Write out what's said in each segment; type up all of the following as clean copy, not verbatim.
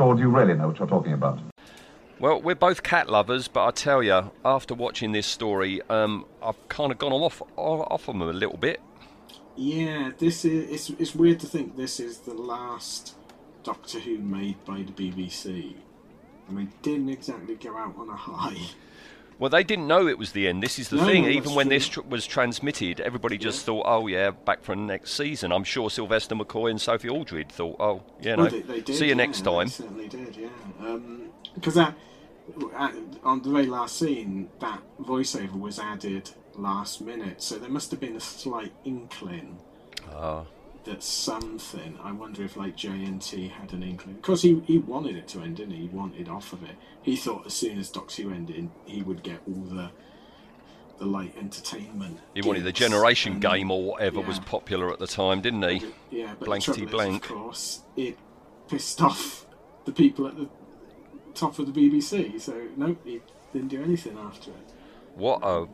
Or do you really know what you're talking about? Well, we're both cat lovers, but I tell you, after watching this story, I've kind of gone off them a little bit. Yeah, this is it's weird to think this is the last Doctor Who made by the BBC, and they didn't exactly go out on a high. Well, they didn't know it was the end. This is the thing. Even when this was transmitted, everybody just thought, oh, yeah, back for the next season. I'm sure Sylvester McCoy and Sophie Aldred thought, oh, yeah, well, they did, see you next time. They certainly did, yeah. Because on the very last scene, that voiceover was added last minute, so there must have been a slight inkling that something... I wonder if, like, JNT had an inkling. Because he wanted it to end, didn't he? He wanted off of it. He thought as soon as Doctor Who ended, he would get all the light entertainment. He wanted the Generation Game or whatever was popular at the time, didn't he? Yeah, but blankety blank. Of course, it pissed off the people at the top of the BBC, so nope, he didn't do anything after it. What a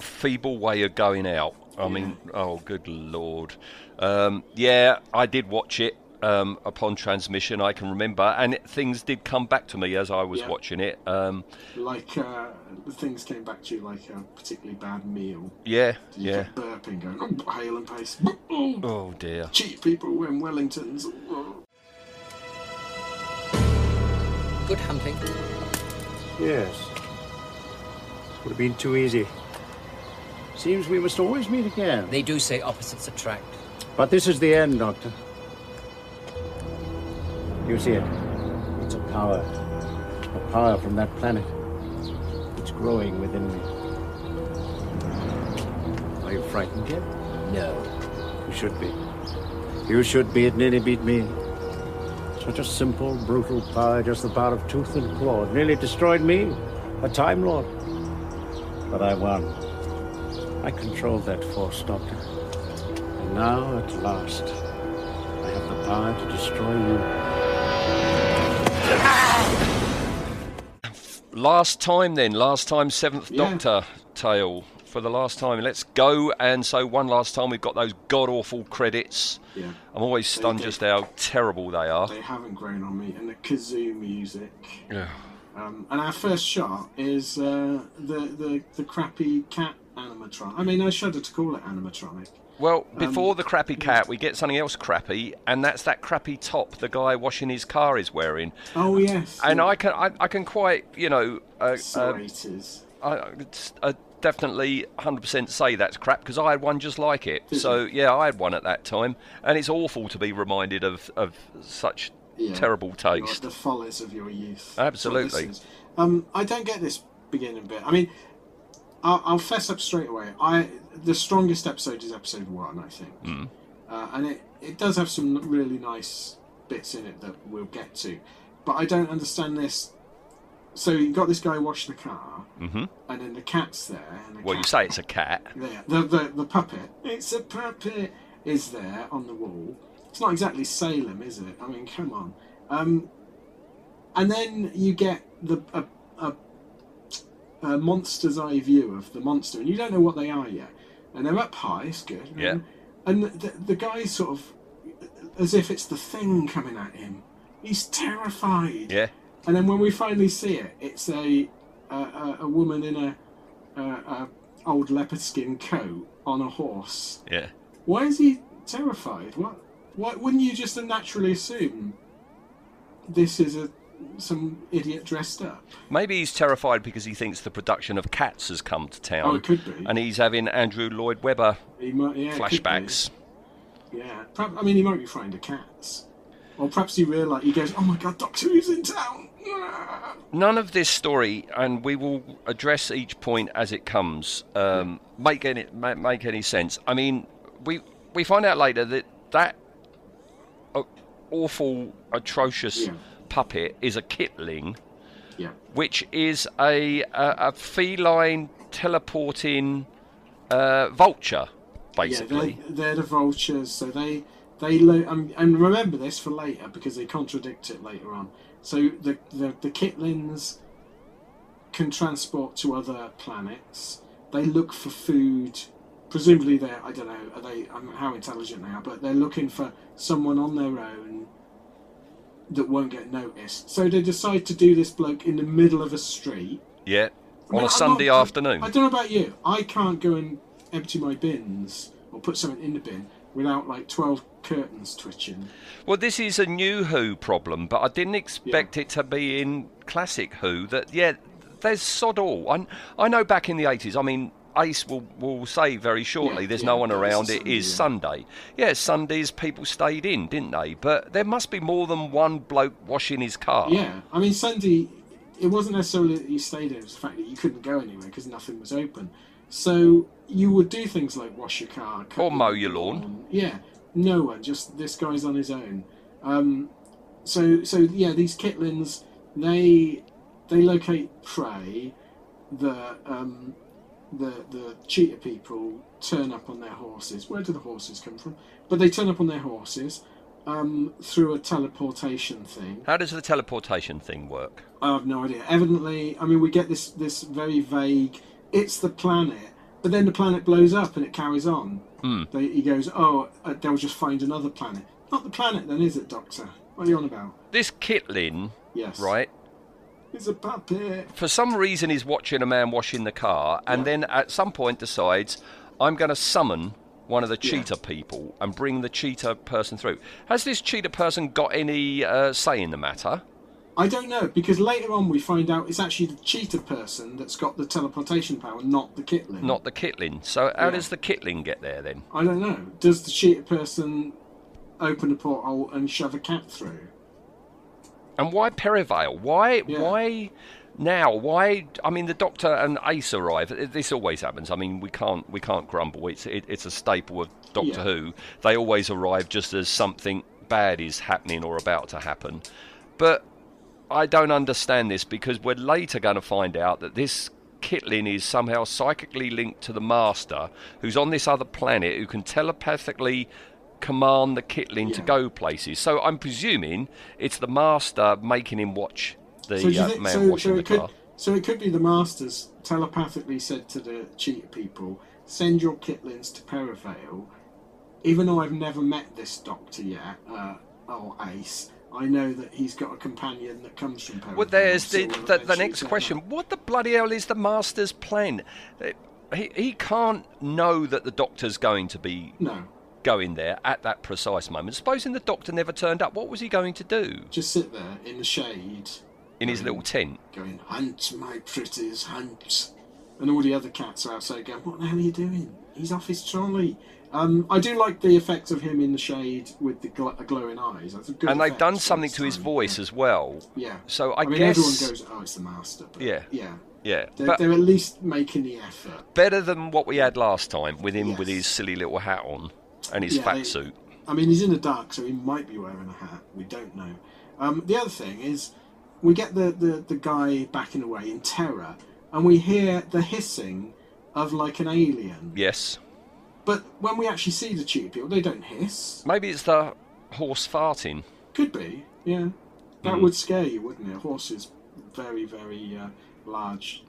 feeble way of going out. I mean, oh, good Lord. Yeah, I did watch it. Upon transmission, I can remember, and things did come back to me as I was watching it. Things came back to you like a particularly bad meal. Yeah, Did you keep burping, going, oh, Hale and Pace. Oh, dear. Cheap people in Wellingtons. Good hunting. Yes. Would have been too easy. Seems we must always meet again. They do say opposites attract. But this is the end, Doctor. You see it? It's a power from that planet. It's growing within me. Are you frightened yet? No. You should be. You should be. It nearly beat me. Such a simple, brutal power, just the power of tooth and claw. It nearly destroyed me, a Time Lord. But I won. I controlled that force, Doctor. And now, at last, I have the power to destroy you. Last time, Seventh Doctor tale for the last time. Let's go, and so one last time we've got those god-awful credits. Yeah. I'm always stunned just how terrible they are. They haven't grown on me, and the kazoo music. Yeah. And our first shot is the crappy cat animatronic. I mean, I shudder to call it animatronic. Well, before the crappy cat, we get something else crappy, and that's that crappy top the guy washing his car is wearing. Oh yes. And I can quite, you know, I definitely 100% say that's crap because I had one just like it. I had one at that time, and it's awful to be reminded of such terrible taste. The follies of your youth. Absolutely. I don't get this beginning bit. I mean, I'll fess up straight away. The strongest episode is episode 1, I think. Mm. And it does have some really nice bits in it that we'll get to. But I don't understand this. So you've got this guy wash the car, and then the cat's there. And you say it's a cat. There. The puppet. It's a puppet. Is there on the wall. It's not exactly Salem, is it? I mean, come on. And then you get a monster's eye view of the monster, and you don't know what they are yet. And they're up high, it's good. Yeah. And the guy sort of, as if it's the thing coming at him. He's terrified. Yeah. And then when we finally see it, it's a woman in a old leopard skin coat on a horse. Yeah. Why is he terrified? Why wouldn't you just naturally assume this is some idiot dressed up? Maybe he's terrified because he thinks the production of Cats has come to town. Oh, it could be. And he's having Andrew Lloyd Webber flashbacks. Yeah, perhaps, I mean, he might be frightened of cats. Or perhaps he realised, he goes, oh my God, Doctor Who's in town. None of this story, and we will address each point as it comes, make any sense. I mean, we find out later that awful, atrocious puppet is a Kitling, which is a feline teleporting vulture, basically. Yeah, they're the vultures, so and remember this for later because they contradict it later on. So the Kitlings can transport to other planets. They look for food. Presumably, I don't know. How intelligent they are, but they're looking for someone on their own that won't get noticed. So they decide to do this bloke in the middle of a street. Yeah, on a Sunday afternoon. I don't know about you. I can't go and empty my bins or put something in the bin without 12 curtains twitching. Well, this is a new Who problem, but I didn't expect it to be in classic Who. There's sod all. I know back in the 80s, I mean, Ace will say very shortly, there's no one around, it is Sunday. Yeah, Sundays people stayed in, didn't they? But there must be more than one bloke washing his car. Yeah, I mean, Sunday, it wasn't necessarily that you stayed in, it was the fact that you couldn't go anywhere because nothing was open. So you would do things like wash your car, or mow your lawn. Yeah, no one. Just this guy's on his own. These Kitlings, they locate prey. The cheetah people turn up on their horses. Where do the horses come from? But they turn up on their horses through a teleportation thing. How does the teleportation thing work? I have no idea. Evidently, I mean, we get this very vague. It's the planet, but then the planet blows up and it carries on. Mm. He goes, they'll just find another planet. Not the planet then, is it, Doctor? What are you on about? This Kitling, right? He's a puppet. For some reason he's watching a man washing the car and then at some point decides, I'm going to summon one of the cheetah people and bring the cheetah person through. Has this cheetah person got any say in the matter? I don't know, because later on we find out it's actually the cheetah person that's got the teleportation power, not the Kitling. Not the Kitling. So how does the Kitling get there, then? I don't know. Does the cheetah person open a porthole and shove a cat through? And why Perivale? Why now? Why? I mean, the Doctor and Ace arrive. This always happens. I mean, we can't grumble. It's a staple of Doctor Who. They always arrive just as something bad is happening or about to happen. But I don't understand this, because we're later going to find out that this Kitling is somehow psychically linked to the Master, who's on this other planet, who can telepathically command the Kitling to go places. So I'm presuming it's the Master making him watch the man washing the car. So it could be the Master's telepathically said to the cheetah people, send your Kitlings to Perivale. Even though I've never met this Doctor yet, Ace, I know that he's got a companion that comes from Perivale. Well, there's the next question. What the bloody hell is the Master's plan? He can't know that the Doctor's going to be going there at that precise moment. Supposing the Doctor never turned up, what was he going to do? Just sit there in the shade. In his little tent. Going, hunt, my pretties, hunt. And all the other cats are outside going, what the hell are you doing? He's off his trolley. I do like the effects of him in the shade with the glowing eyes. That's a good. And they've done something to his voice as well. Yeah. So I guess everyone goes, it's the Master. But yeah. They're at least making the effort. Better than what we had last time with him with his silly little hat on and his fat suit. I mean, he's in the dark, so he might be wearing a hat. We don't know. The other thing is we get the guy backing away in terror, and we hear the hissing of an alien. Yes. But when we actually see the cheetah people, they don't hiss. Maybe it's the horse farting. Could be, yeah. That would scare you, wouldn't it? Horses, very, very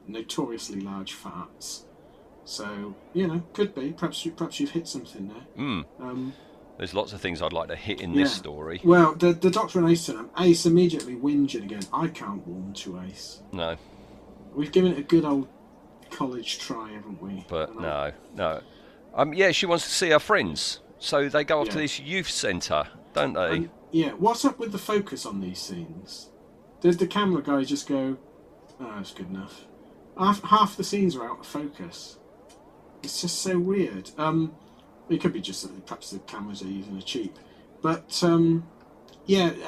notoriously large farts. So, could be. Perhaps you've hit something there. Mm. There's lots of things I'd like to hit in this story. Well, the Doctor and Ace immediately whinging again. I can't warm to Ace. No. We've given it a good old college try, haven't we? But no. She wants to see her friends, so they go off to this youth centre, don't they? What's up with the focus on these scenes? Does the camera guy just go, that's good enough? Half the scenes are out of focus. It's just so weird. It could be just that perhaps the cameras are using a cheap. But,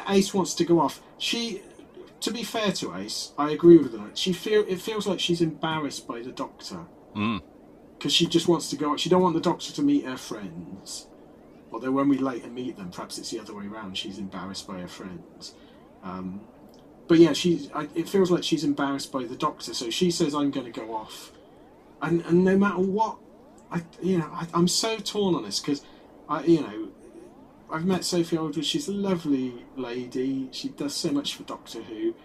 Ace wants to go off. She to be fair to Ace, I agree with that. It feels like she's embarrassed by the Doctor. Mm. Because she just wants to go. She don't want the Doctor to meet her friends. Although when we later meet them, perhaps it's the other way around. She's embarrassed by her friends. But yeah, it feels like she's embarrassed by the Doctor. So she says, "I'm going to go off," and no matter what, I'm so torn on this because I've met Sophie Aldred. She's a lovely lady. She does so much for Doctor Who,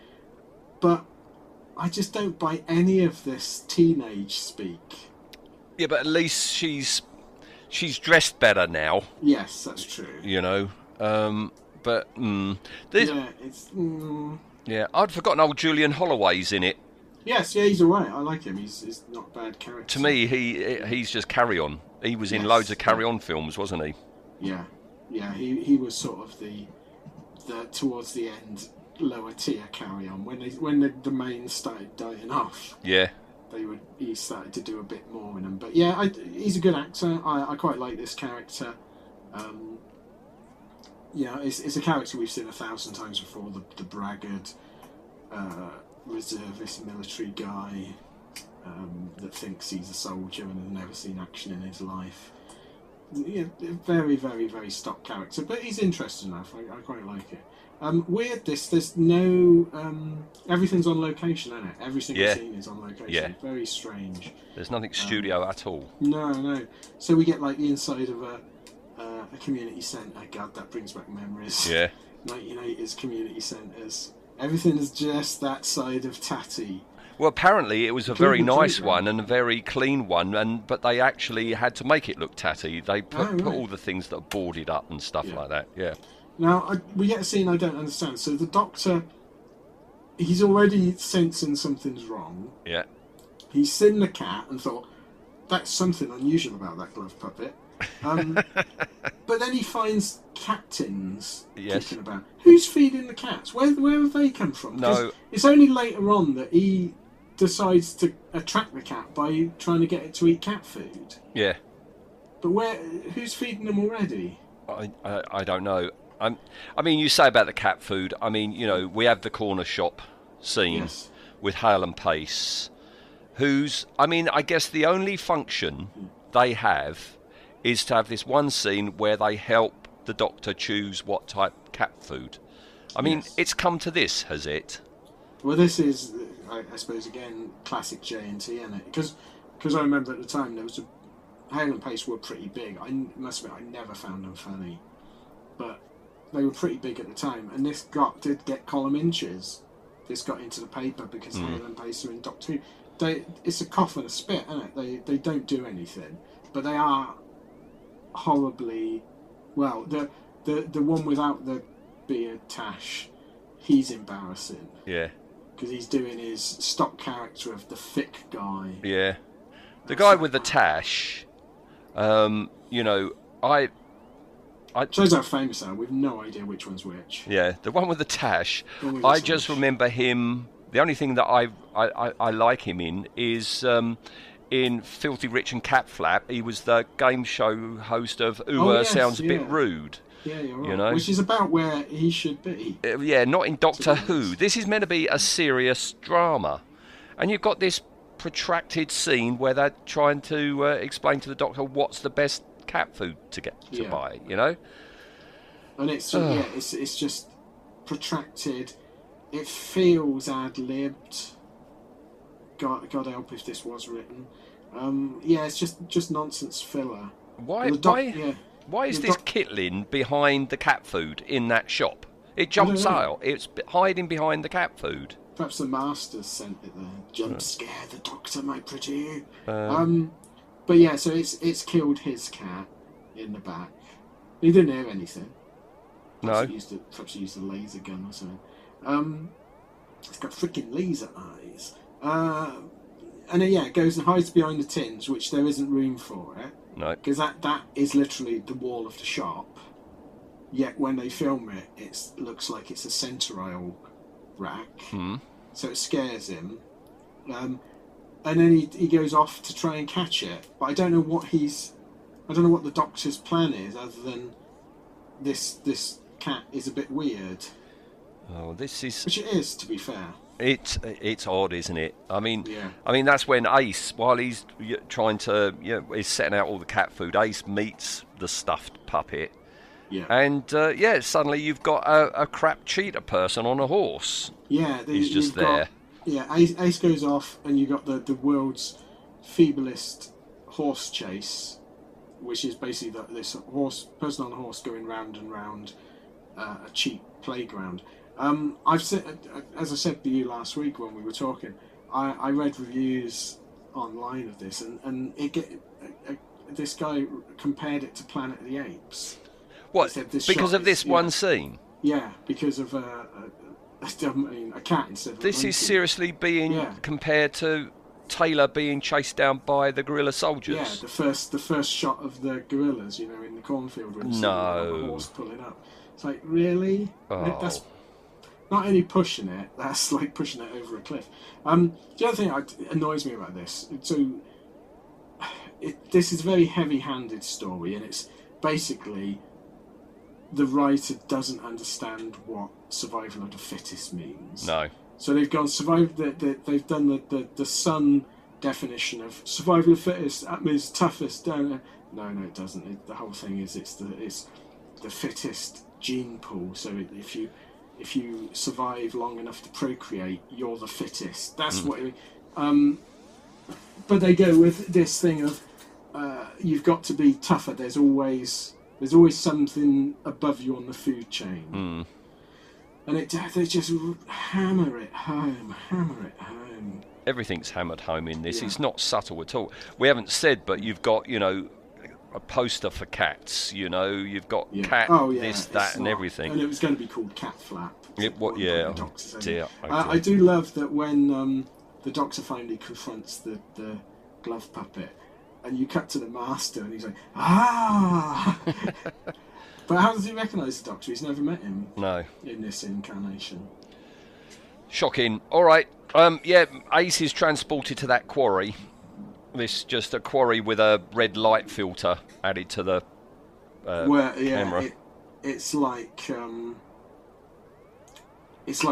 but I just don't buy any of this teenage speak. Yeah, but at least she's dressed better now. Yes, that's true. Yeah, I'd forgotten old Julian Holloway's in it. Yes, yeah, he's all right. I like him. He's not a bad character. To me, he's just Carry On. He was in loads of Carry On films, wasn't he? Yeah, yeah. He was sort of the towards the end lower tier Carry On when the main started dying off. Yeah. He started to do a bit more in them, but yeah, he's a good actor. I quite like this character. Yeah, it's a character we've seen 1,000 times before. The braggart, reservist military guy that thinks he's a soldier and has never seen action in his life. Yeah, very, very, very stock character, but he's interesting enough. I quite like it. Weird, there's no... everything's on location, isn't it? Every single scene is on location. Yeah. Very strange. There's nothing studio at all. No. So we get, like, the inside of a community centre. God, that brings back memories. Yeah. 1980s community centres. Everything is just that side of tatty. Well, apparently it was a very nice one and a very clean one, but they actually had to make it look tatty. They put all the things that are boarded up and stuff like that, yeah. Now, we get a scene I don't understand. So the Doctor, he's already sensing something's wrong. Yeah. He's seen the cat and thought, that's something unusual about that glove puppet. But then he finds captains kicking about. Who's feeding the cats? Where have they come from? No. It's only later on that he decides to attract the cat by trying to get it to eat cat food. Yeah. But who's feeding them already? I don't know. I mean, you say about the cat food. I mean, we have the corner shop scene with Hale and Pace, I guess the only function they have is to have this one scene where they help the Doctor choose what type of cat food. I mean, it's come to this, has it? Well, this is, I suppose, again, classic JNT, isn't it? Because I remember at the time there was Hale and Pace were pretty big. I must admit, I never found them funny. But they were pretty big at the time, and this did get column inches. This got into the paper because Hale and Pace are in Doctor Who. It's a cough and a spit, isn't it? They don't do anything, but they are horribly... Well, the one without the beard tash, he's embarrassing. Yeah. Because he's doing his stock character of the thick guy. Yeah. The guy with the tash, shows how famous they are. We've no idea which one's which. Yeah, the one with the tash. I just remember him. The only thing that I like him in is in Filthy Rich and Cat Flap. He was the game show host of Sounds a Bit Rude. Yeah, you're right. Which is about where he should be. Not in Doctor Who. This is meant to be a serious drama, and you've got this protracted scene where they're trying to explain to the Doctor what's the best cat food to get to buy, and it's just protracted. It feels ad-libbed. God help if this was written. It's just nonsense filler. Why is this Kitling behind the cat food in that shop? It jumps out. It's hiding behind the cat food. Perhaps the Masters sent it there. Jump scare the Doctor, my pretty. But yeah, so it's killed his cat in the back. He didn't hear anything. No. Perhaps he used a laser gun or something. It's got freaking laser eyes. And then it goes and hides behind the tins, which there isn't room for it. No. Because that is literally the wall of the shop. Yet when they film it, it looks like it's a centre aisle rack, so it scares him, and then he goes off to try and catch it. But I don't know what the Doctor's plan is, other than this cat is a bit weird. Oh, this is... Which it is, to be fair. It's odd, isn't it? I mean, yeah. I mean, that's when Ace, while he's trying to, you know, he's setting out all the cat food, Ace meets the stuffed puppet. Yeah. And, yeah, suddenly you've got a crap cheetah person on a horse. Yeah. He's just there. Yeah, Ace goes off, and you've got the world's feeblest horse chase, which is basically this horse person on a horse going round and round a cheap playground. I've said, as I said to you last week when we were talking, I read reviews online of this, and this guy compared it to Planet of the Apes. What? Because of this one scene? Yeah, because of a cat instead of a monkey. This is seriously being compared to Taylor being chased down by the gorilla soldiers. Yeah, the first shot of the gorillas, you know, in the cornfield when the horse pulling up. It's like, really? Oh. That's not only pushing it, that's like pushing it over a cliff. The other thing that annoys me about this, so this is a very heavy-handed story, and it's basically the writer doesn't understand what survival of the fittest means. No. So they've gone they've done the Sun definition of survival of fittest. That means toughest. No, it doesn't. The whole thing is it's the fittest gene pool. So if you survive long enough to procreate, you're the fittest. That's what. But they go with this thing of you've got to be tougher. There's always something above you on the food chain. Mm. And they just hammer it home. Everything's hammered home in this. Yeah. It's not subtle at all. We haven't said, but you've got, you know, a poster for Cats. You know, you've got Cat, this, that, and everything. And it was going to be called Cat Flap. Dear. Okay. I do love that when the Doctor finally confronts the glove puppet, and you cut to the Master, and he's like, ah. But how does he recognise the Doctor? He's never met him. No. In this incarnation. Shocking. All right. Ace is transported to that quarry. This just a quarry with a red light filter added to the camera. It's like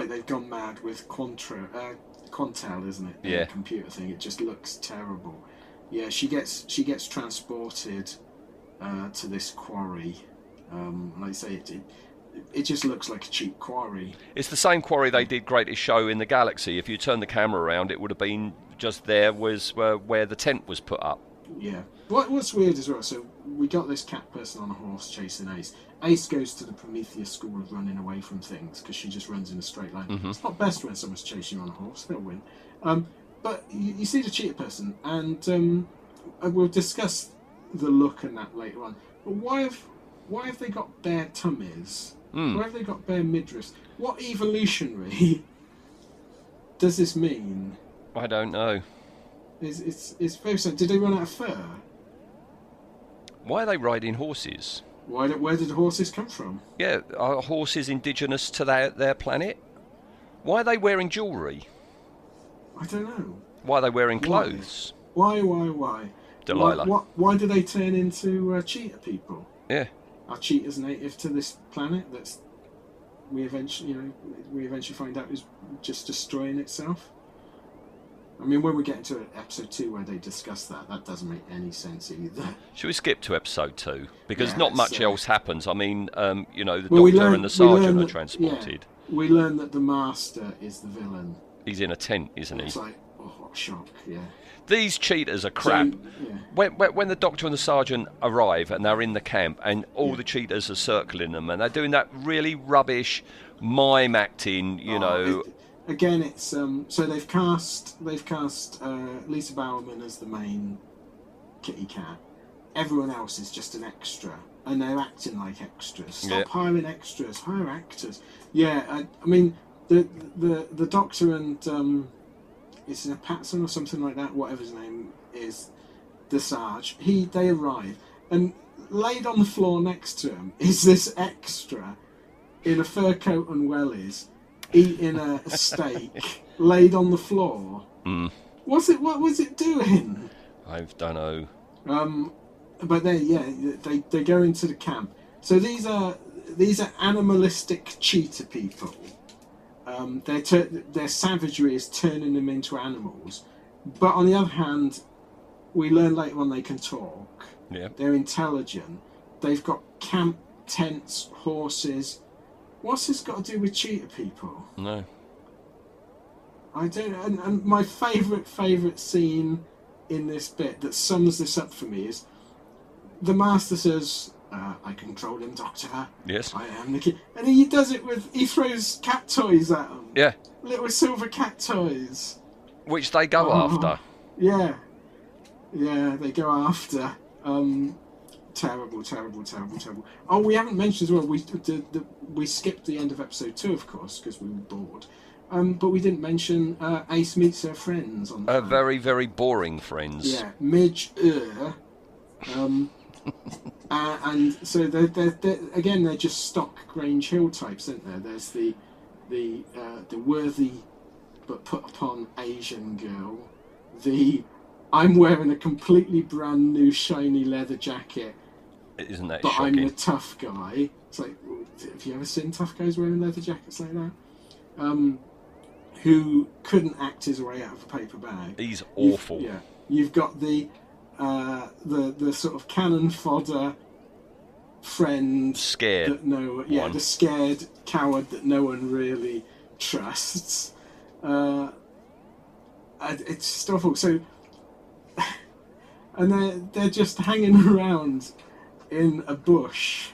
they've gone mad with Quantel, isn't it? Yeah. The computer thing. It just looks terrible. Yeah. She gets transported to this quarry. Like I say, it just looks like a cheap quarry. It's the same quarry they did Greatest Show in the Galaxy. If you turn the camera around, it would have been just there was where the tent was put up. Yeah. What's weird as well, so we got this cat person on a horse chasing Ace. Ace goes to the Prometheus school of running away from things because she just runs in a straight line. Mm-hmm. It's not best when someone's chasing you on a horse. They'll win. But you see the cheetah person, and we'll discuss the look and that later on. But why have they got bare tummies? Mm. Why have they got bare midriffs? What evolutionary does this mean? I don't know. It's very sad. Did they run out of fur? Why are they riding horses? Where did horses come from? Yeah, are horses indigenous to their planet? Why are they wearing jewellery? I don't know. Why are they wearing clothes? Why? Delilah. Why do they turn into cheetah people? Yeah. Are cheetahs native to this planet that's we eventually find out is just destroying itself? I mean, when we get into episode 2 where they discuss that doesn't make any sense either. Should we skip to episode 2? Because not much else happens. I mean, the Doctor and the Sergeant are transported. Yeah, we learn that the Master is the villain. He's in a tent, isn't he? It's like, oh, what a shock, yeah. These cheetahs are crap. So, yeah. When the Doctor and the Sergeant arrive and they're in the camp and all the cheetahs are circling them and they're doing that really rubbish mime acting, you know. Again, it's so they've cast Lisa Bowerman as the main kitty cat. Everyone else is just an extra, and they're acting like extras. Stop hiring extras, hire actors. Yeah, I mean the Doctor and. It's in a Patson or something like that, whatever his name is, the Sarge. They arrive, and laid on the floor next to him is this extra in a fur coat and wellies, eating a steak laid on the floor. Mm. What was it doing? I don't know. But they go into the camp. So these are animalistic cheetah people. Their savagery is turning them into animals. But on the other hand, we learn later on they can talk. Yeah. They're intelligent. They've got camp tents, horses. What's this got to do with cheetah people? No. I don't. And my favourite scene in this bit that sums this up for me is the master says, "I control him, Doctor. Yes, I am the kid." And he does it with he throws cat toys at them. Yeah, little silver cat toys, which they go after. Yeah, yeah, they go after. Terrible. Oh, we haven't mentioned as well. We skipped the end of episode 2, of course, because we were bored. But we didn't mention Ace meets her friends. On very, very boring friends. Yeah, Midge Ure. And so, they're just stock Grange Hill types, aren't they? There's the worthy but put upon Asian girl. I'm wearing a completely brand new shiny leather jacket. Isn't that shocking? But I'm the tough guy. It's like, have you ever seen tough guys wearing leather jackets like that? Who couldn't act his way out of a paper bag. He's awful. You've got the sort of cannon fodder friend, scared that the scared coward that no one really trusts. It's just awful. So, and they're just hanging around in a bush.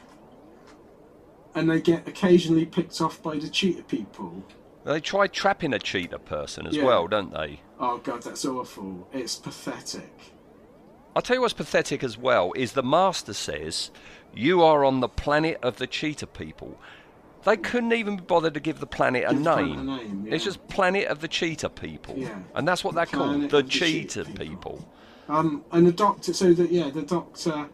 And they get occasionally picked off by the cheetah people. They try trapping a cheetah person as well, don't they? Oh, God, that's awful. It's pathetic. I'll tell you what's pathetic as well is the master says, "You are on the planet of the cheetah people." They couldn't even be bothered to give the planet a name. It's just Planet of the Cheetah People. Yeah. And that's what they're called, the cheetah people. And the doctor, the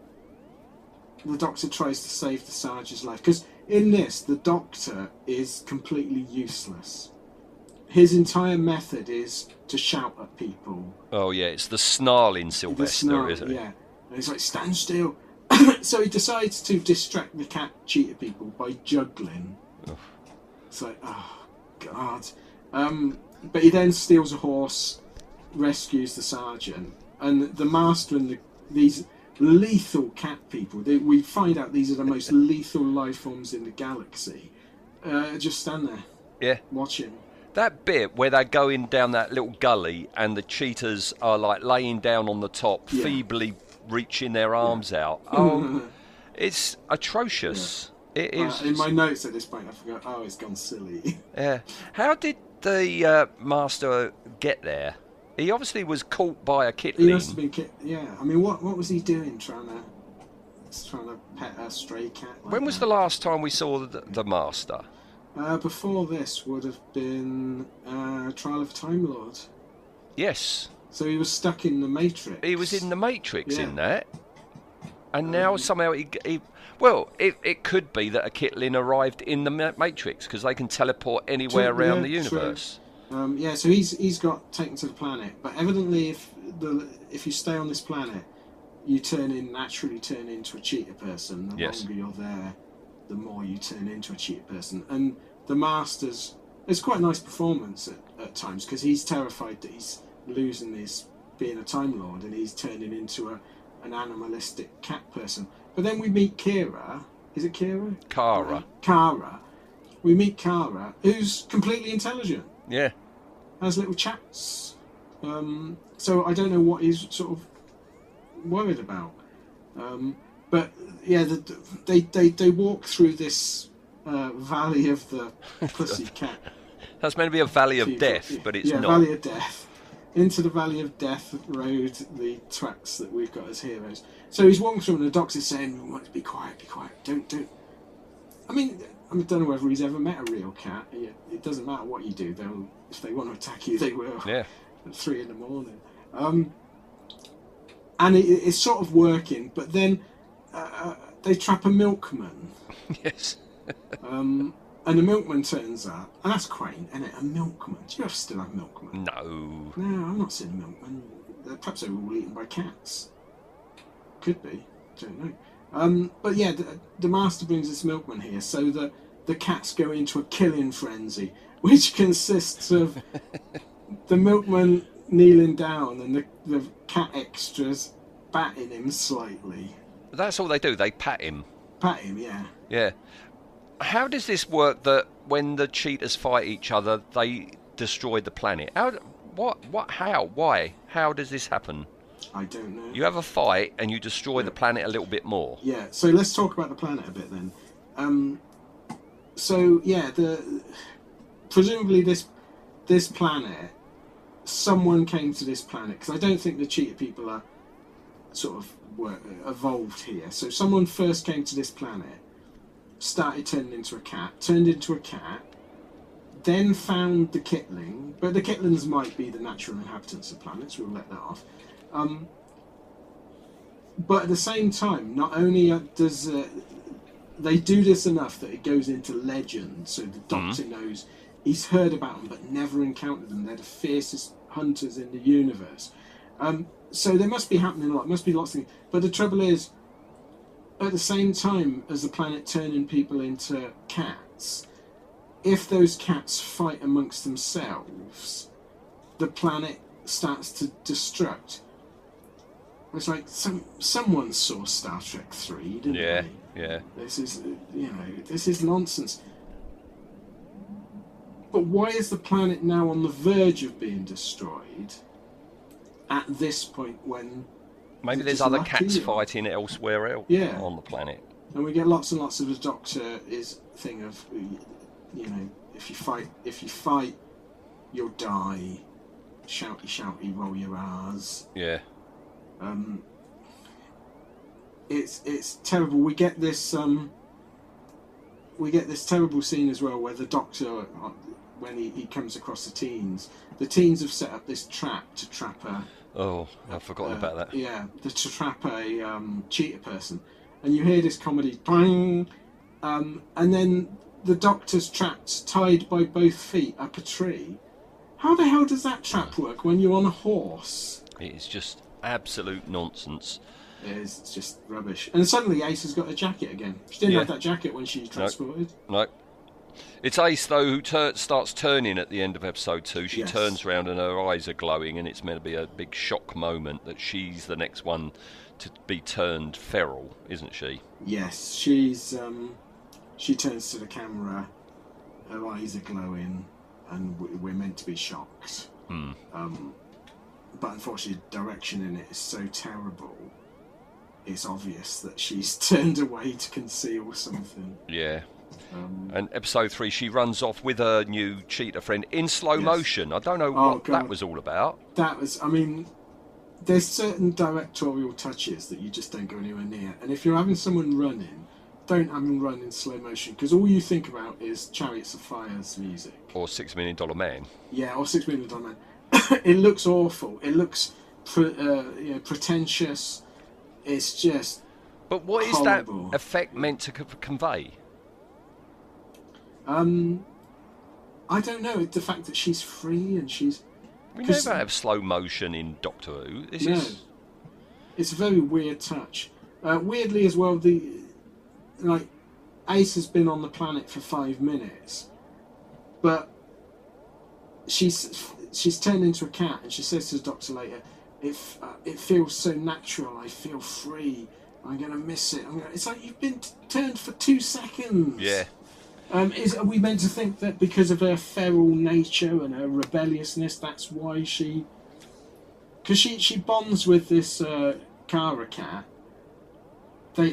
doctor tries to save the Sarge's life. Because in this, the doctor is completely useless. His entire method is to shout at people. Oh, yeah, it's the snarling Sylvester, isn't it? Yeah, and he's like, "Stand still." So he decides to distract the cat cheetah people by juggling. Oof. It's like, oh, God. But he then steals a horse, rescues the sergeant, and the master and these lethal cat people. We find out these are the most lethal life forms in the galaxy. Just stand there, watching. That bit where they're going down that little gully and the cheetahs are like laying down on the top, feebly reaching their arms out. It's atrocious. Yeah. It is. In my notes at this point, I forgot. Oh, it's gone silly. Yeah. How did the master get there? He obviously was caught by a Kitling. He must have been I mean, what was he doing trying to pet a stray cat? Like when was the last time we saw the master? Before this would have been Trial of Time Lord. Yes. So he was stuck in the Matrix. He was in the Matrix in that. And now somehow it could be that a Kitling arrived in the Matrix because they can teleport anywhere around the universe. True. So he's got taken to the planet, but evidently if you stay on this planet, you naturally turn into a cheetah person. The longer you're there, the more you turn into a cheetah person. And the master's, it's quite a nice performance at times because he's terrified that he's losing this, being a Time Lord, and he's turning into an animalistic cat person. But then we meet Kira. Is it Kira? Kara. Kara. We meet Kara, who's completely intelligent. Yeah. Has little chats. So I don't know what he's sort of worried about. But, yeah, they walk through this valley of the pussycat. That's meant to be a valley of death, but it's not. Yeah, valley of death. Into the valley of death road, the tracks that we've got as heroes. So he's walking through and the doctor's saying, "We want to be quiet. Don't. I don't know whether he's ever met a real cat. It doesn't matter what you do; if they want to attack you, they will. Yeah. At 3 a.m. And it's sort of working, but then they trap a milkman. Yes. And the milkman turns up, and that's quaint, isn't it? A milkman. Do you ever still have milkmen? No. No, I'm not seeing a milkman. Perhaps they were all eaten by cats. Could be. Don't know. But yeah, the master brings this milkman here so that the cats go into a killing frenzy which consists of the milkman kneeling down and the cat extras batting him slightly. That's all they do, they pat him. Pat him, yeah. Yeah. How does this work that when the cheetahs fight each other, they destroy the planet? How? What? How? Why? How does this happen? I don't know. You have a fight and you destroy the planet a little bit more. Yeah, so let's talk about the planet a bit then. So, yeah, presumably this planet, someone came to this planet, because I don't think the cheetah people are sort of evolved here. So someone first came to this planet, started turning into a cat, then found the Kitling, but the Kitlings might be the natural inhabitants of planets, we'll let that off. But at the same time, not only does they do this enough that it goes into legend, so the Doctor knows he's heard about them but never encountered them. They're the fiercest hunters in the universe. So they must be happening a lot, must be lots of things. But the trouble is, at the same time as the planet turning people into cats, if those cats fight amongst themselves, the planet starts to destruct. It's like someone saw Star Trek 3, didn't they? Yeah. This is, you know, this is nonsense. But why is the planet now on the verge of being destroyed at this point when... Maybe there's other cats fighting elsewhere on the planet. And we get lots and lots of the Doctor's thing of, you know, if you fight, you'll die. Shouty, shouty, roll your R's. Yeah. It's terrible. We get this terrible scene as well where the Doctor, when he comes across the teens have set up this trap to trap a... Oh, I've forgotten about that. Yeah, to trap a cheetah person. And you hear this comedy, bang, and then the Doctor's trapped, tied by both feet up a tree. How the hell does that trap work when you're on a horse? It is just absolute nonsense. It is, it's just rubbish. And suddenly Ace has got a jacket again. She didn't have that jacket when she transported. No. It's Ace, though, who starts turning at the end of episode 2. She turns round and her eyes are glowing, and it's meant to be a big shock moment that she's the next one to be turned feral, isn't she? Yes, she's... she turns to the camera, her eyes are glowing, and we're meant to be shocked. But unfortunately, the direction in it is so terrible, it's obvious that she's turned away to conceal something. Yeah. And episode 3, she runs off with her new cheetah friend in slow motion. I don't know what that was all about. That was, I mean, there's certain directorial touches that you just don't go anywhere near. And if you're having someone running, don't have them run in slow motion, because all you think about is Chariots of Fire's music. Or $6 Million Man. Yeah, or $6 Million Man. It looks awful. It looks pretentious. It's just... But what horrible. Is that effect meant to convey? I don't know. The fact that she's free and she's... We never have slow motion in Doctor Who. It's a very weird touch. Weirdly as well, Ace has been on the planet for 5 minutes, but she's turned into a cat, and she says to the Doctor later, it feels so natural, I feel free, I'm going to miss it. It's like you've been turned for 2 seconds. Yeah. Are we meant to think that because of her feral nature and her rebelliousness, that's why she... Because she bonds with this Kara cat.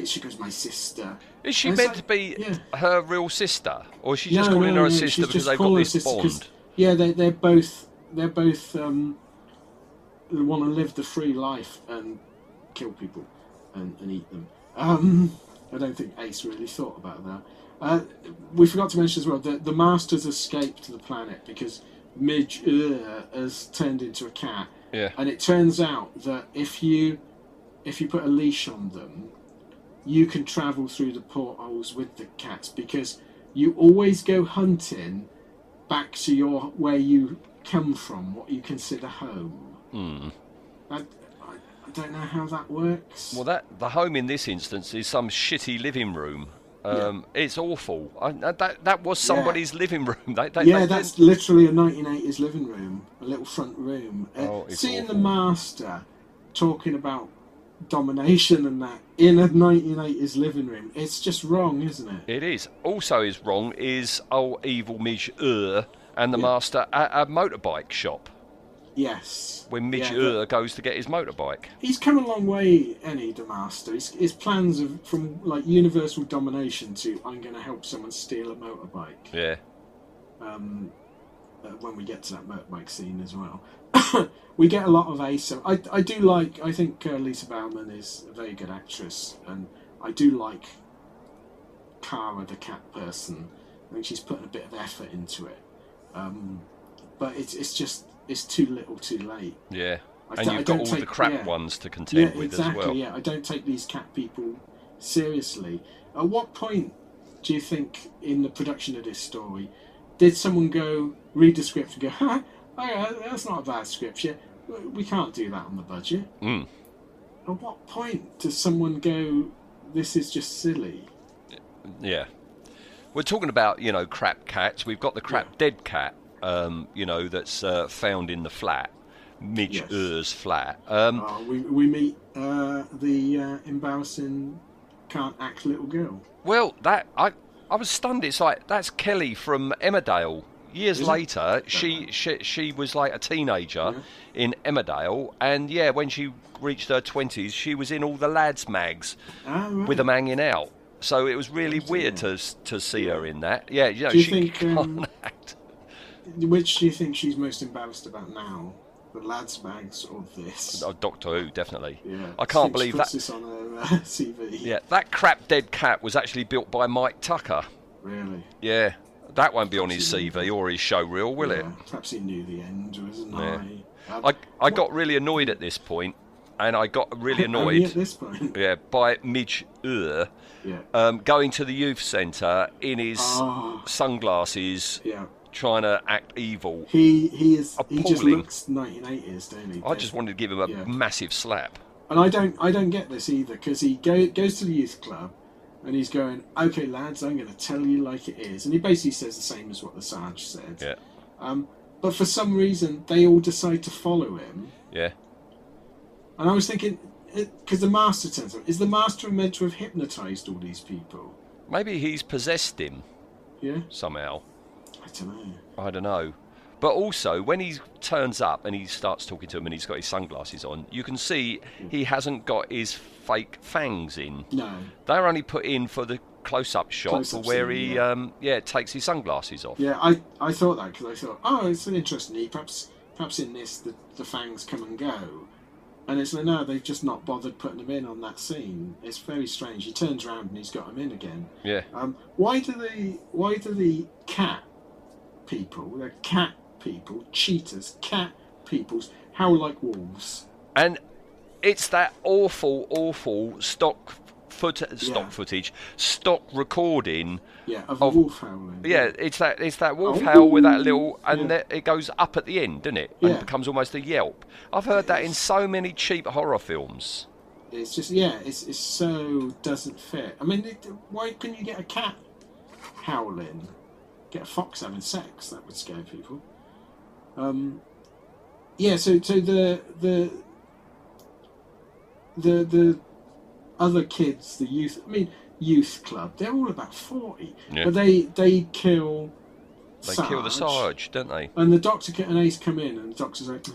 She goes, my sister. Is she meant to be her real sister? Or is she just calling her a sister because they've got this bond? Yeah, they're both they want to live the free life and kill people and eat them. I don't think Ace really thought about that. We forgot to mention as well that the Master's escaped the planet because Midge Ure has turned into a cat. Yeah. And it turns out that if you put a leash on them, you can travel through the portholes with the cats, because you always go hunting back to where you come from, what you consider home. I don't know how that works. Well, the home in this instance is some shitty living room. It's awful. That was somebody's living room. That's literally a 1980s living room, a little front room. Seeing awful. The Master talking about domination and that in a 1980s living room, it's just wrong, isn't it? It is. Also is wrong is old evil Midge Ure and the Master at a motorbike shop. Yes. When Midge Ure goes to get his motorbike. He's come a long way, Eddie the Master. His plans of, from like universal domination to I'm going to help someone steal a motorbike. Yeah. When we get to that motorbike scene as well. We get a lot of ASO. I think Lisa Bowerman is a very good actress, and I do like Cara the cat person. I think she's putting a bit of effort into it. But it's just... It's too little, too late. Yeah, and you've got all the crap ones to contend with as well. Exactly. Yeah, I don't take these cat people seriously. At what point do you think in the production of this story did someone go read the script and go, "Ha, that's not a bad script. Yeah, we can't do that on the budget." Mm. At what point does someone go, "This is just silly"? Yeah, we're talking about crap cats. We've got the crap dead cat. That's found in the flat, Midge Ure's flat. We meet the embarrassing can't act little girl. Well, that I was stunned. It's like that's Kelly from Emmerdale. Years later, she was like a teenager in Emmerdale, and when she reached her 20s, she was in all the lads' mags with them hanging out. So it was really weird to see her in that. Yeah, she can't act. Which do you think she's most embarrassed about now? The lads' bags or this? Oh, Doctor Who, definitely. Yeah. I can't believe that. This on her CV. Yeah, that crap dead cat was actually built by Mike Tucker. Really? Yeah. That won't be on his CV or his show reel, will it? Perhaps he knew the end, wasn't he? I got really annoyed at this point, and I got really annoyed at this point. Yeah, by Midge Ure going to the youth centre in his sunglasses. Yeah. Trying to act evil. He is appalling. He just looks 1980s, don't he? I just wanted to give him a massive slap. And I don't get this either, because he goes to the youth club and he's going, "Okay, lads, I'm going to tell you like it is," and he basically says the same as what the Sarge said. Yeah. But for some reason, they all decide to follow him. Yeah. And I was thinking, because the Master turns up, is the Master meant to have hypnotised all these people? Maybe he's possessed him. Yeah. Somehow. I don't know. But also, when he turns up and he starts talking to him and he's got his sunglasses on, you can see he hasn't got his fake fangs in. No. They're only put in for the close-up shot where he takes his sunglasses off. Yeah, I thought that because I thought, it's an interesting. Perhaps in this the fangs come and go. And it's like, no, they've just not bothered putting them in on that scene. It's very strange. He turns around and he's got them in again. Yeah. Why do the cat... people, they're cat people, cheetahs, cat peoples, howl like wolves. And it's that awful stock recording of wolf howling. Yeah, it's that wolf howl with that little, and it goes up at the end, doesn't it? And it becomes almost a yelp. I've heard that in so many cheap horror films. It's just it's so doesn't fit. I mean, why couldn't you get a cat howling? Get a fox having sex, that would scare people. So the other kids, the youth, youth club, they're all about 40. Yeah. But they kill the Sarge, don't they? And the Doctor and Ace come in, and the Doctor's like,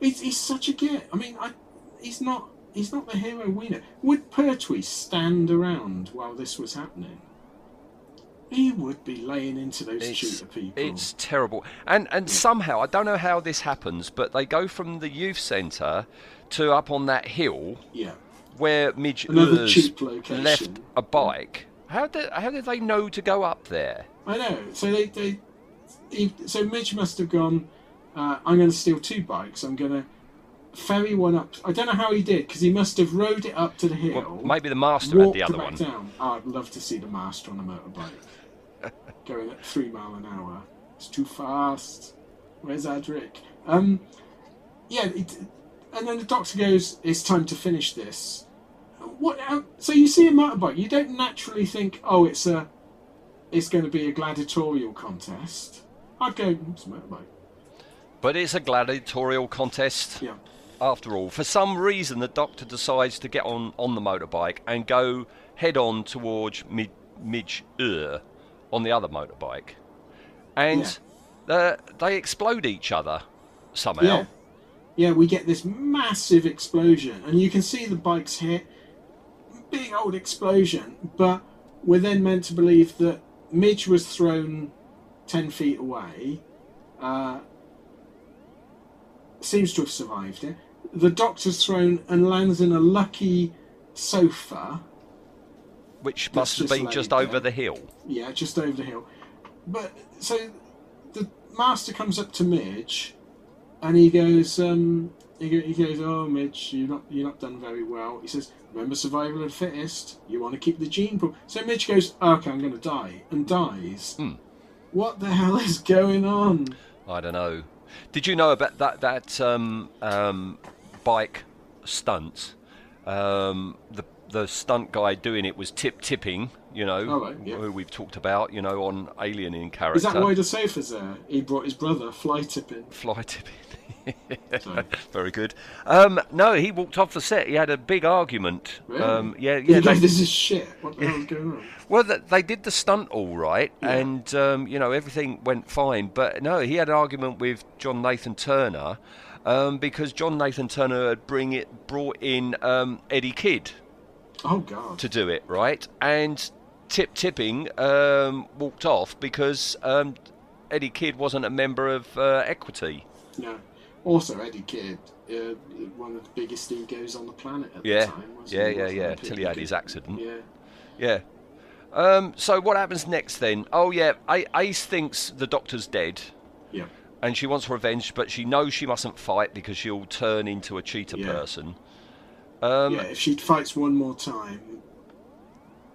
he's such a git. He's not the hero we know. Would Pertwee stand around while this was happening? He would be laying into those cheetah people. It's terrible. And somehow, I don't know how this happens, but they go from the youth centre to up on that hill where Midge Ure's left a bike. How did they know to go up there? I know. So so Midge must have gone, I'm going to steal two bikes. I'm going to ferry one up. I don't know how he did, because he must have rode it up to the hill. Well, maybe the Master had the other one. Down. Oh, I'd love to see the Master on a motorbike going at 3 miles an hour. It's too fast. Where's Adric? And then the Doctor goes, "It's time to finish this." What? So you see a motorbike, you don't naturally think, oh, it's going to be a gladiatorial contest. I'd go, it's a motorbike. But it's a gladiatorial contest. Yeah. After all, for some reason, the Doctor decides to get on the motorbike and go head-on towards Midge Ure on the other motorbike. And yeah. They explode each other somehow. Yeah. Yeah, we get this massive explosion. And you can see the bikes hit. Big old explosion. But we're then meant to believe that Midge was thrown 10 feet away. Seems to have survived it. The Doctor's thrown and lands in a lucky sofa, which must have been just over the hill. Yeah, just over the hill. But so the Master comes up to Midge, and he goes, "Oh, Midge, you're not done very well." He says, "Remember, survival of the fittest. You want to keep the gene pool." So Midge goes, "Okay, I'm going to die," and dies. Mm. What the hell is going on? I don't know. Did you know about that bike stunt? The stunt guy doing it was Tip Tipping, you know, who we've talked about, you know, on Alien in character. Is that why the sofa's there? He brought his brother, Fly Tipping. Yeah. Very good. No, he walked off the set. He had a big argument. Really? Yeah. Like, this is shit. What the hell's going on? Well, they did the stunt all right, and you know, everything went fine. But no, he had an argument with John Nathan-Turner because John Nathan-Turner had brought in Eddie Kidd. Oh, God. To do it, right? And Tip Tipping walked off because Eddie Kidd wasn't a member of Equity. No. Also, Eddie Kidd, one of the biggest egos on the planet at the time. Wasn't he? Till he had his accident. Yeah. So what happens next then? Oh, yeah, Ace thinks the Doctor's dead. Yeah. And she wants revenge, but she knows she mustn't fight because she'll turn into a cheetah person. Yeah, if she fights one more time,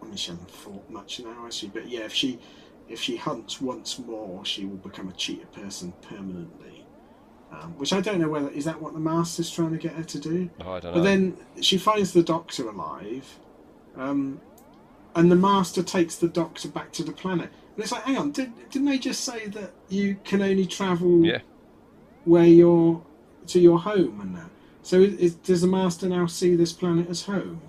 I mean, she hasn't fought much now, has she? But yeah, if she hunts once more, she will become a cheetah person permanently. Which I don't know whether is that what the Master's trying to get her to do. Oh, I don't know. But then she finds the Doctor alive, and the Master takes the Doctor back to the planet. And it's like, hang on, didn't they just say that you can only travel where you're to your home and that? So does the Master now see this planet as home?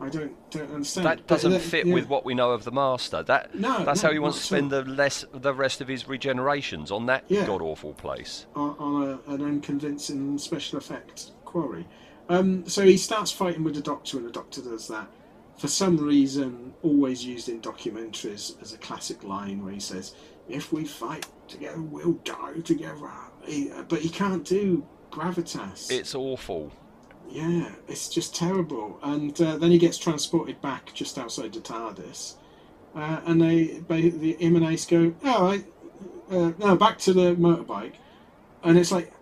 I don't understand. That doesn't fit with what we know of the Master. That's how he wants to spend the rest of his regenerations on that god-awful place. On an unconvincing special effect quarry. So he starts fighting with the Doctor, and the Doctor does that. For some reason, always used in documentaries as a classic line where he says, "If we fight together, we'll die together." But he can't do gravitas. It's awful. Yeah, it's just terrible. And then he gets transported back just outside the TARDIS, and him and Ace go, no, back to the motorbike. And it's like,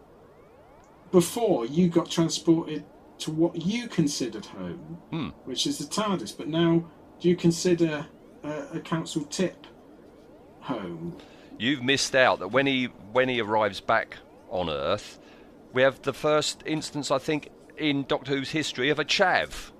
before you got transported to what you considered home, which is the TARDIS, but now do you consider a council tip home? You've missed out that when he arrives back on Earth, we have the first instance, I think, in Doctor Who's history of a chav.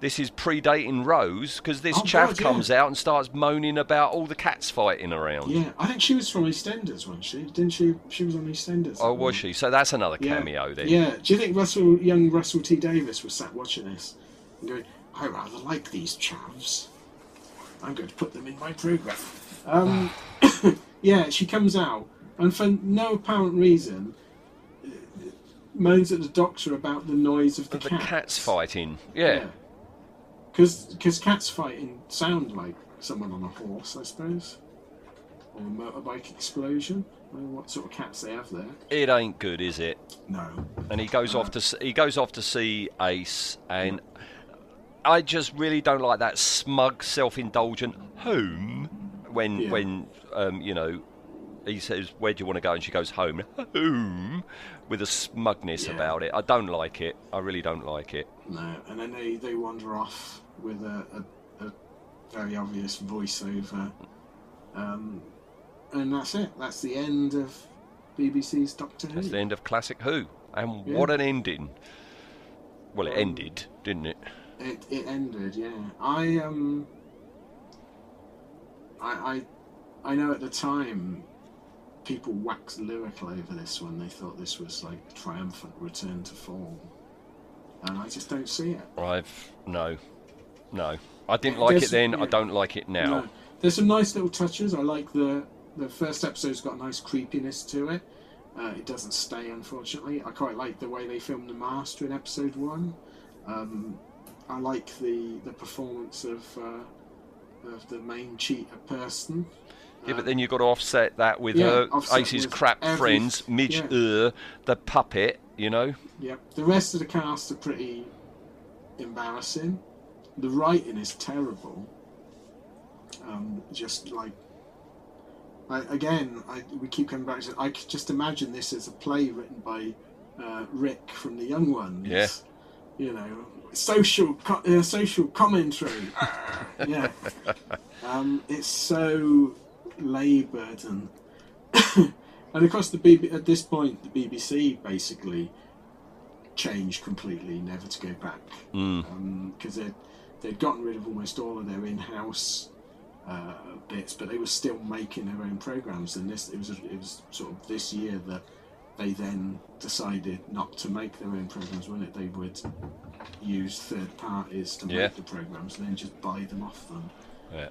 This is predating Rose, because this chav comes out and starts moaning about all the cats fighting around. Yeah, I think she was from EastEnders, wasn't she? Didn't she? She was on EastEnders. Oh, was she? So that's another cameo then. Yeah. Do you think young Russell T. Davies was sat watching this and going, "I rather like these chavs. I'm going to put them in my programme." Yeah, she comes out, and for no apparent reason, moans at the Doctor about the noise of the cats. The cats fighting, because cats fighting sound like someone on a horse, I suppose, or a motorbike explosion. I don't know what sort of cats they have there. It ain't good, is it? No. And he goes off to see Ace, and I just really don't like that smug, self-indulgent home when you know. He says, "Where do you want to go?" And she goes, home, with a smugness about it. I don't like it. I really don't like it. No, and then they wander off with a very obvious voiceover. And that's it. That's the end of BBC's Doctor Who. That's the end of Classic Who. And what an ending. Well, it ended, didn't it? It ended, yeah. I know at the time people waxed lyrical over this one. They thought this was like a triumphant return to form, and I just don't see it. No. I didn't like it then. Yeah. I don't like it now. No. There's some nice little touches. I like the first episode's got a nice creepiness to it. It doesn't stay, unfortunately. I quite like the way they filmed the Master in episode one. I like the performance of the main cheater person. Yeah, but then you've got to offset that with Ace's crap friends, Midge Ure, the puppet, you know? Yeah, the rest of the cast are pretty embarrassing. The writing is terrible. Just like... we keep coming back to... I could just imagine this as a play written by Rick from The Young Ones. Yeah. You know, social commentary. Yeah. It's so laboured and of course at this point the BBC basically changed completely, never to go back, because they'd gotten rid of almost all of their in-house bits, but they were still making their own programmes. And it was sort of this year that they then decided not to make their own programmes, wasn't it? They would use third parties to make the programmes and then just buy them off them. Yeah.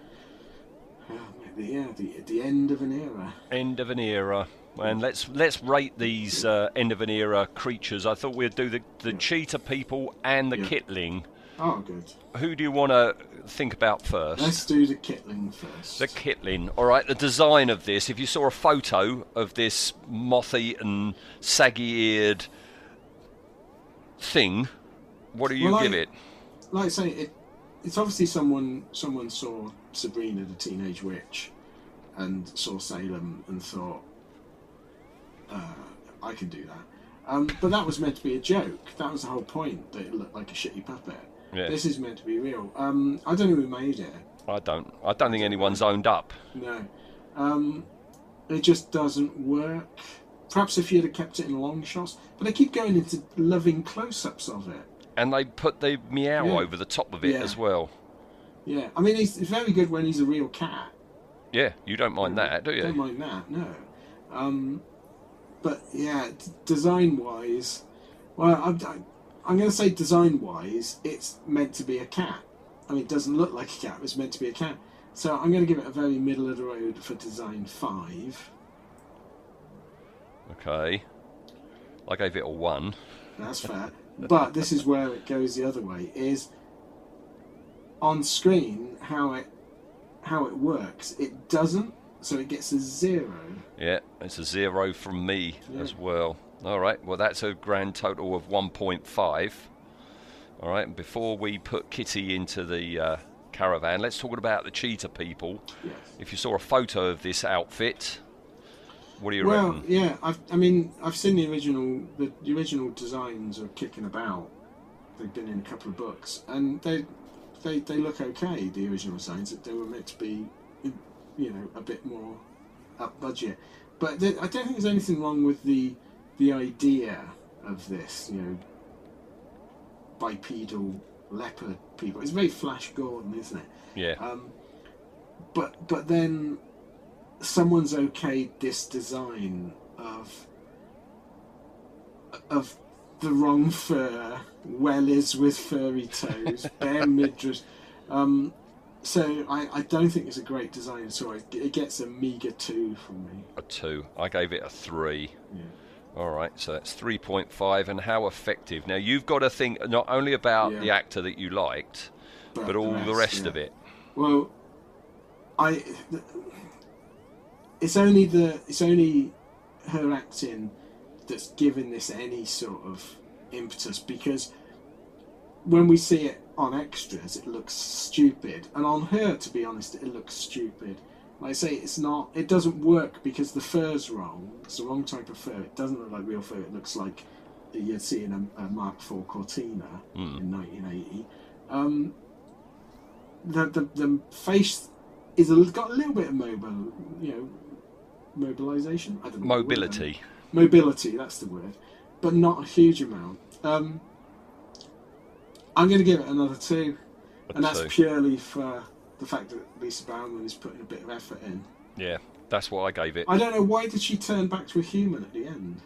The end of an era. End of an era. And let's rate these end of an era creatures. I thought we'd do the cheetah people and the Kitling. Oh, good. Who do you want to think about first? Let's do the Kitling first. The Kitling. All right, the design of this. If you saw a photo of this moth-eaten, saggy-eared thing, what do you give it? Like I say, it's obviously someone saw Sabrina the Teenage Witch and saw Salem and thought, I can do that. But that was meant to be a joke. That was the whole point, that it looked like a shitty puppet. Yeah. This is meant to be real. I don't know who made it. I don't think anyone's owned up. No. It just doesn't work. Perhaps if you'd have kept it in long shots. But they keep going into loving close-ups of it. And they put the meow over the top of it as well. Yeah, I mean, he's very good when he's a real cat. Yeah, you don't mind that, do you? Don't mind that, no. But yeah, design-wise, well, I'm going to say design-wise, it's meant to be a cat. I mean, it doesn't look like a cat, but it's meant to be a cat. So I'm going to give it a very middle of the road for design 5. Okay. I gave it a 1. That's fair. But this is where it goes the other way, is... on screen, how it works, it doesn't, so it gets a 0. Yeah, it's a 0 from me as well. All right, well, that's a grand total of 1.5. All right, and before we put Kitty into the caravan, let's talk about the cheetah people. Yes. If you saw a photo of this outfit, what do you reckon? Yeah, I've seen the original. The original designs are kicking about. They've been in a couple of books, and They look okay, the original signs, that they were meant to be, you know, a bit more up budget. But I don't think there's anything wrong with the idea of this, you know, bipedal leopard people. It's very Flash Gordon, isn't it? Yeah. But then someone's okayed this design of the wrong fur, wellies with furry toes, bare midriffs. So I don't think it's a great design, so it gets a meagre 2 from me. A 2. I gave it a 3. Yeah. All right, so that's 3.5. And how effective? Now, you've got to think not only about the actor that you liked, but all the rest of it. Well, it's only her acting that's given this any sort of impetus, because when we see it on extras it looks stupid, and on her, to be honest, it looks stupid. Like I say, it doesn't work because the fur's wrong. It's the wrong type of fur. It doesn't look like real fur. It looks like you'd see in a Mark IV Cortina in 1980. The face is got a little bit of mobilization. I don't know. Mobility. That's the word, but not a huge amount. I'm going to give it another 2. And that's purely for the fact that Lisa Bowerman is putting a bit of effort in. Yeah, that's what I gave it. I don't know, why did she turn back to a human at the end?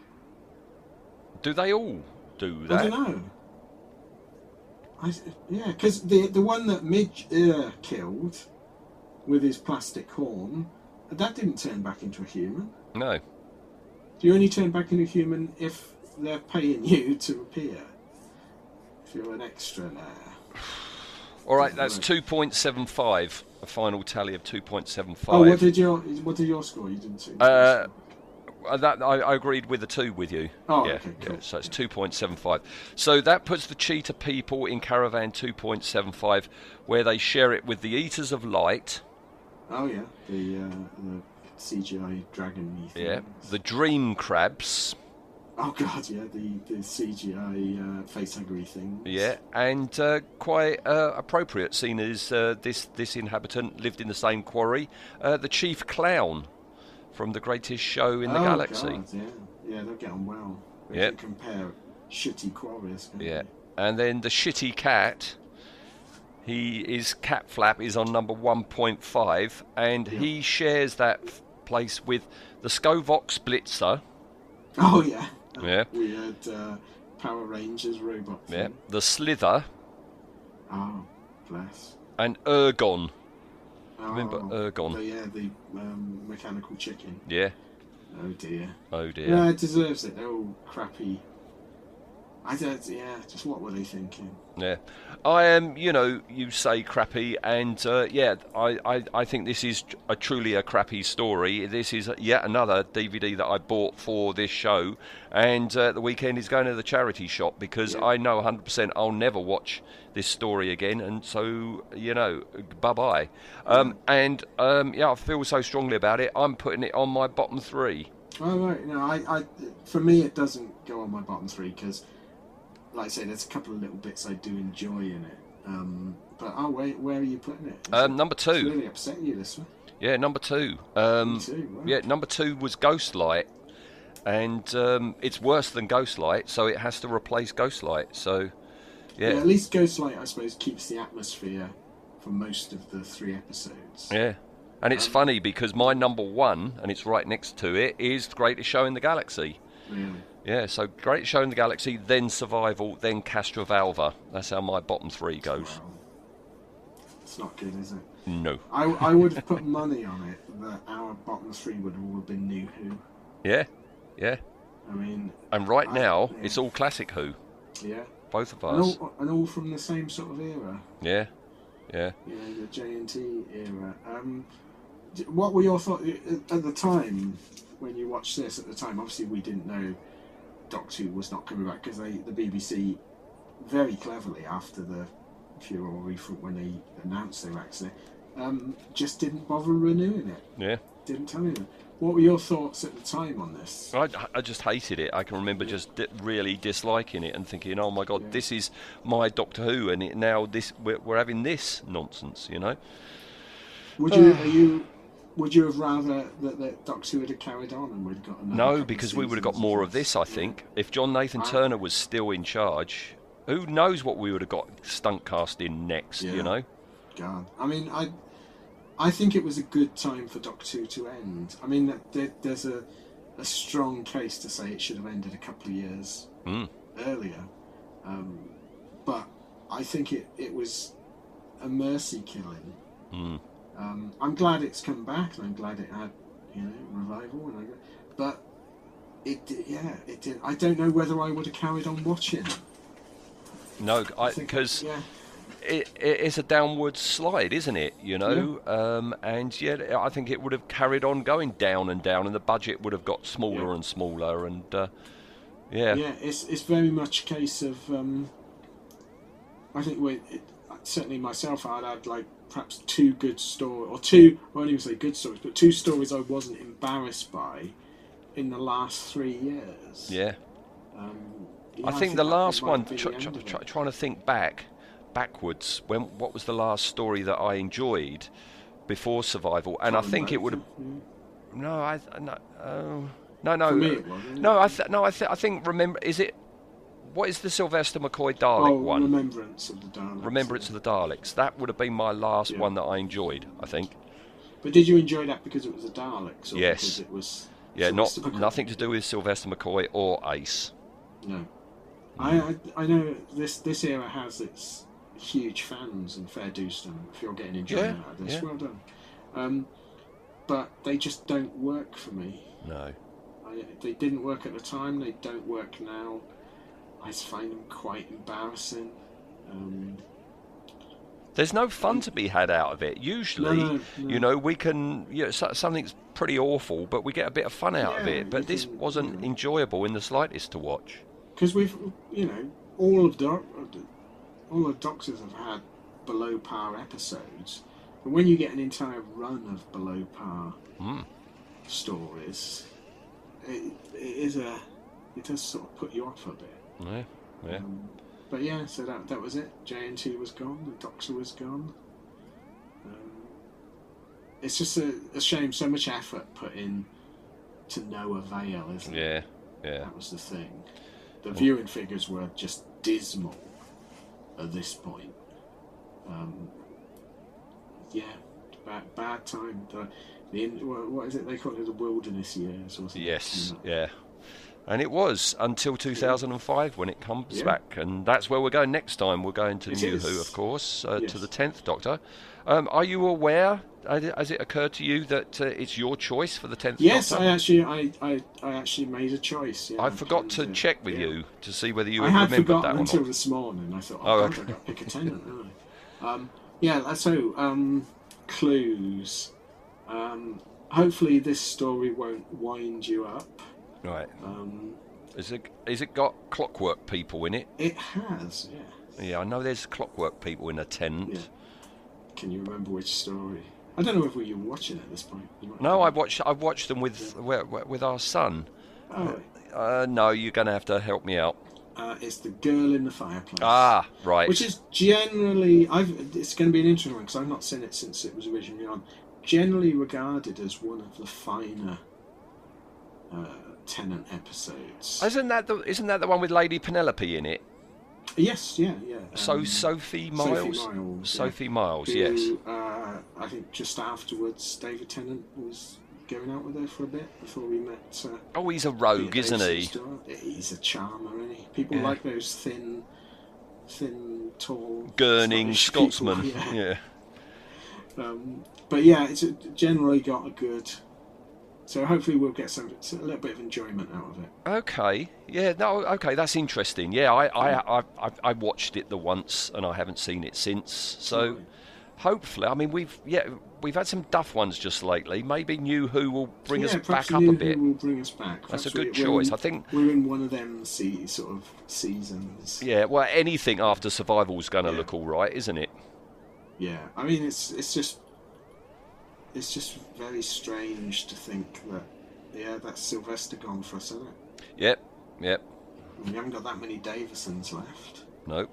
Do they all do that? I don't know. Yeah, because the one that Midge Ure killed with his plastic horn, that didn't turn back into a human. No. You only turn back into a human if they're paying you to appear. If you're an extra there. All right, that's 2.75. A final tally of 2.75. Oh, what did your score? You didn't see. That I agreed with the 2 with you. Oh, yeah, okay, cool. Yeah, so it's 2.75. So that puts the cheetah people in Caravan 2.75, where they share it with the Eaters of Light. Oh yeah, the CGI dragon. Yeah, the Dream Crabs. Oh god, yeah, the CGI face angry things. Yeah, and quite appropriate, seeing as this inhabitant lived in the same quarry. The Chief Clown from the Greatest Show in the Galaxy. God, yeah, yeah, they'll get on well. Yeah. Compare shitty quarries. Yeah, they? And then the Shitty Cat. Cat Flap is on number 1.5, and yeah, he shares that place with the Scovox Blitzer. Oh yeah. Yeah. We had Power Rangers robot. Yeah. Thing. The Slither. Oh, bless. And Ergon. Oh, remember Ergon? Oh, yeah, the mechanical chicken. Yeah. Oh dear. Oh dear. No, it deserves it. They're all crappy. Just what were they thinking? Yeah. I am, you say crappy, and I think this is truly a crappy story. This is yet another DVD that I bought for this show, and the weekend is going to the charity shop, because I know 100% I'll never watch this story again, and so, bye-bye. I feel so strongly about it, I'm putting it on my bottom 3. Oh, right. No, for me, it doesn't go on my bottom 3, because... like I say, there's a couple of little bits I do enjoy in it. But where are you putting it? Number 2. It's really upsetting you, this one. Yeah, number 2. Wow. Yeah, number 2 was Ghostlight, and it's worse than Ghostlight, so it has to replace Ghostlight. So, yeah, at least Ghostlight, I suppose, keeps the atmosphere for most of the 3 episodes. Yeah, and it's funny because my number 1, and it's right next to it, is The Greatest Show in the Galaxy. Really? Yeah, so Great Show in the Galaxy, then Survival, then Castrovalva. That's how my bottom 3 goes. Wow. It's not good, is it? No. I would have put money on it that our bottom 3 would have all been New Who. Yeah, yeah. I mean... and right now, it's all classic Who. Yeah. Both of us. And all from the same sort of era. Yeah, yeah. Yeah, the JNT era. What were your thoughts at the time, when you watched this at the time? Obviously, we didn't know... Doctor Who was not coming back, because the BBC very cleverly, after the furore when they announced they were actually just didn't bother renewing it. Yeah, didn't tell anyone. What were your thoughts at the time on this? I just hated it. I can remember just really disliking it and thinking, oh my god, this is my Doctor Who, and we're having this nonsense, Would you have rather that Doctor Who would have carried on and we'd got another? No, because we would have got more of this, I think. Yeah. If John Nathan-Turner was still in charge, who knows what we would have got stunt cast in next, God. I mean, I think it was a good time for Doctor Who to end. I mean, there's a strong case to say it should have ended a couple of years earlier. But I think it was a mercy killing. Mm. I'm glad it's come back, and I'm glad it had, revival. But it did. I don't know whether I would have carried on watching. No, because it's a downward slide, isn't it? I think it would have carried on going down and down, and the budget would have got smaller and smaller, and yeah, it's very much a case of. I think certainly myself, I'd had perhaps 2 good stories, or 2, I won't even say good stories, but 2 stories I wasn't embarrassed by in the last 3 years. Yeah. I think the last one, trying to think backwards, what was the last story that I enjoyed before Survival? And I think it would have... Yeah. No, I... No, no. For me it wasn't. No, I think, remember, is it... What is the Sylvester McCoy Dalek one? Remembrance of the Daleks. Remembrance of the Daleks. That would have been my last one that I enjoyed, I think. But did you enjoy that because it was the Daleks? Or yes. Because it was nothing to do with Sylvester McCoy or Ace. No. I know this era has its huge fans, and fair dues to them if you're getting enjoyment out of this. Yeah. Well done. But they just don't work for me. No. They didn't work at the time. They don't work now. I find them quite embarrassing. There's no fun to be had out of it. Usually, you know, we can... You know, something's pretty awful, but we get a bit of fun out of it. But this wasn't enjoyable in the slightest to watch. Because we've, you know, all of Doctors have had below par episodes. But when you get an entire run of below par stories, it does sort of put you off a bit. Yeah, yeah. But yeah, so that was it. JNT was gone, the Doctor was gone. It's just a shame, so much effort put in to no avail, isn't it? Yeah, yeah. That was the thing. The viewing figures were just dismal at this point. Yeah, bad time. What is it they call it? The wilderness years or something. Yes, yeah. And it was until 2005 when it comes back, and that's where we're going next time. We're going to New Who, of course, to the 10th Doctor. Are you aware, has it occurred to you that it's your choice for the 10th Doctor? Yes, I actually made a choice. Yeah, I forgot to check with you to see whether you remembered that or not. I had forgotten until this morning. I thought, okay. I've got to pick a 10, haven't I? Clues. Hopefully this story won't wind you up. Right. Is it got clockwork people in it? It has, yeah. Yeah, I know there's clockwork people in a tent. Yeah. Can you remember which story? I don't know if you were watching at this point. No, I watched them with our son. Oh. No, you're going to have to help me out. It's The Girl in the Fireplace. Ah, right. Which is generally... it's going to be an interesting one, because I've not seen it since it was originally on. Generally regarded as one of the finer... Tennant episodes. Isn't that the one with Lady Penelope in it? Yes, yeah. So Sophie Miles, yes. I think just afterwards, David Tennant was going out with her for a bit before he met. He's a rogue, isn't he? He's a charmer, isn't he? People like those thin, tall, gurning Scotsmen. Yeah. But yeah, it's generally got a good. So hopefully we'll get a little bit of enjoyment out of it. Okay. Yeah. No. Okay. That's interesting. Yeah. I watched it the once and I haven't seen it since. So hopefully, I mean, we've had some duff ones just lately. Maybe New Who will bring us back up a bit. New Who will bring us back. Perhaps that's a good choice. I think we're in one of them sort of seasons. Yeah. Well, anything after Survival's going to look all right, isn't it? Yeah. I mean, it's just very strange to think that, that's Sylvester gone for us, isn't it? Yep. We haven't got that many Davisons left. No.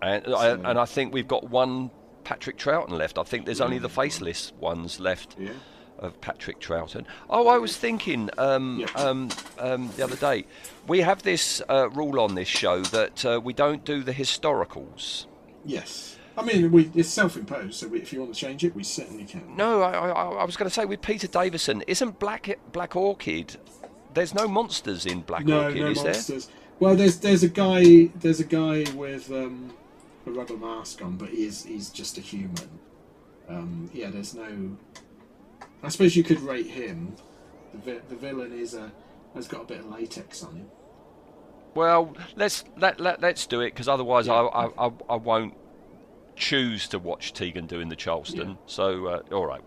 And I think we've got one Patrick Troughton left. I think there's only the faceless ones left of Patrick Troughton. Oh, I was thinking the other day, we have this rule on this show that we don't do the historicals. Yes. I mean, it's self-imposed, so if you want to change it, we certainly can. No, I was going to say, with Peter Davison, isn't Black Orchid... There's no monsters in Black Orchid, is there? No monsters. Well, there's a guy with a rubber mask on, but he's just a human. There's no... I suppose you could rate him. The villain has got a bit of latex on him. Well, let's do it, because otherwise I won't choose to watch Tegan doing the Charleston, so all right,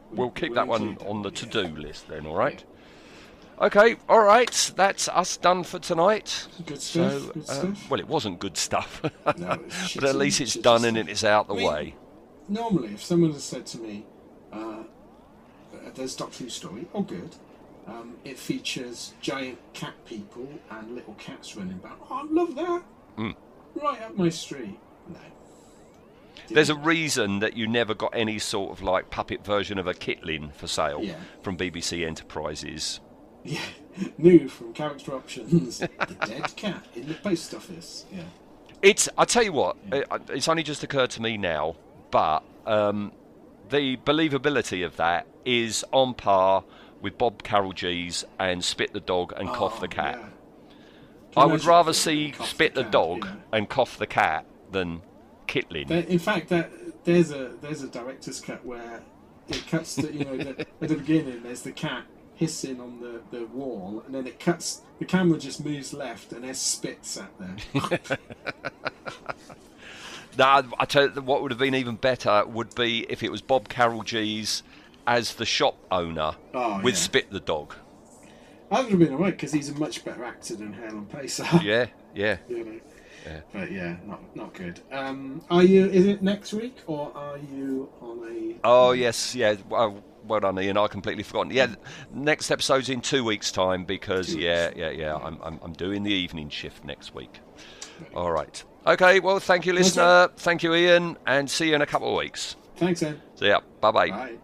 we'll keep that one on the to-do list then. All right, okay, all right, that's us done for tonight. Good stuff. So, good stuff. Well, it wasn't good stuff, no, but at least it's done and it's out the way. Normally, if someone has said to me, "There's Doctor Who story," oh good. It features giant cat people and little cats running about. Oh, I love that. Right up my street. No. There's a reason that you never got any sort of like puppet version of a Kitling for sale from BBC Enterprises. Yeah, New from Character Options. The dead cat in the post office. Yeah. It's, I'll tell you what, it's only just occurred to me now, but the believability of that is on par with Bob Carolgees and Spit the Dog and Cough the Cat. Yeah. I would rather see Spit the Dog and Cough the Cat than Kitling. In fact, there's a director's cut where it cuts to, you know, at the beginning there's the cat hissing on the wall, and then it cuts, the camera just moves left and there's spit sat there. Nah, I tell you what would have been even better would be if it was Bob Carolgees as the shop owner with Spit the Dog. That would have been alright, because he's a much better actor than Hale and Pace. Yeah. You know? Yeah. But yeah, not good. Are you? Is it next week, or are you on a? Oh yes, yeah. Well done, Ian. I completely forgotten. Yeah, next episode's in 2 weeks' time because yeah. I'm doing the evening shift next week. Right. All right. Okay. Well, thank you, listener. Thank you, Ian, and see you in a couple of weeks. Thanks, Ian. See ya. Bye.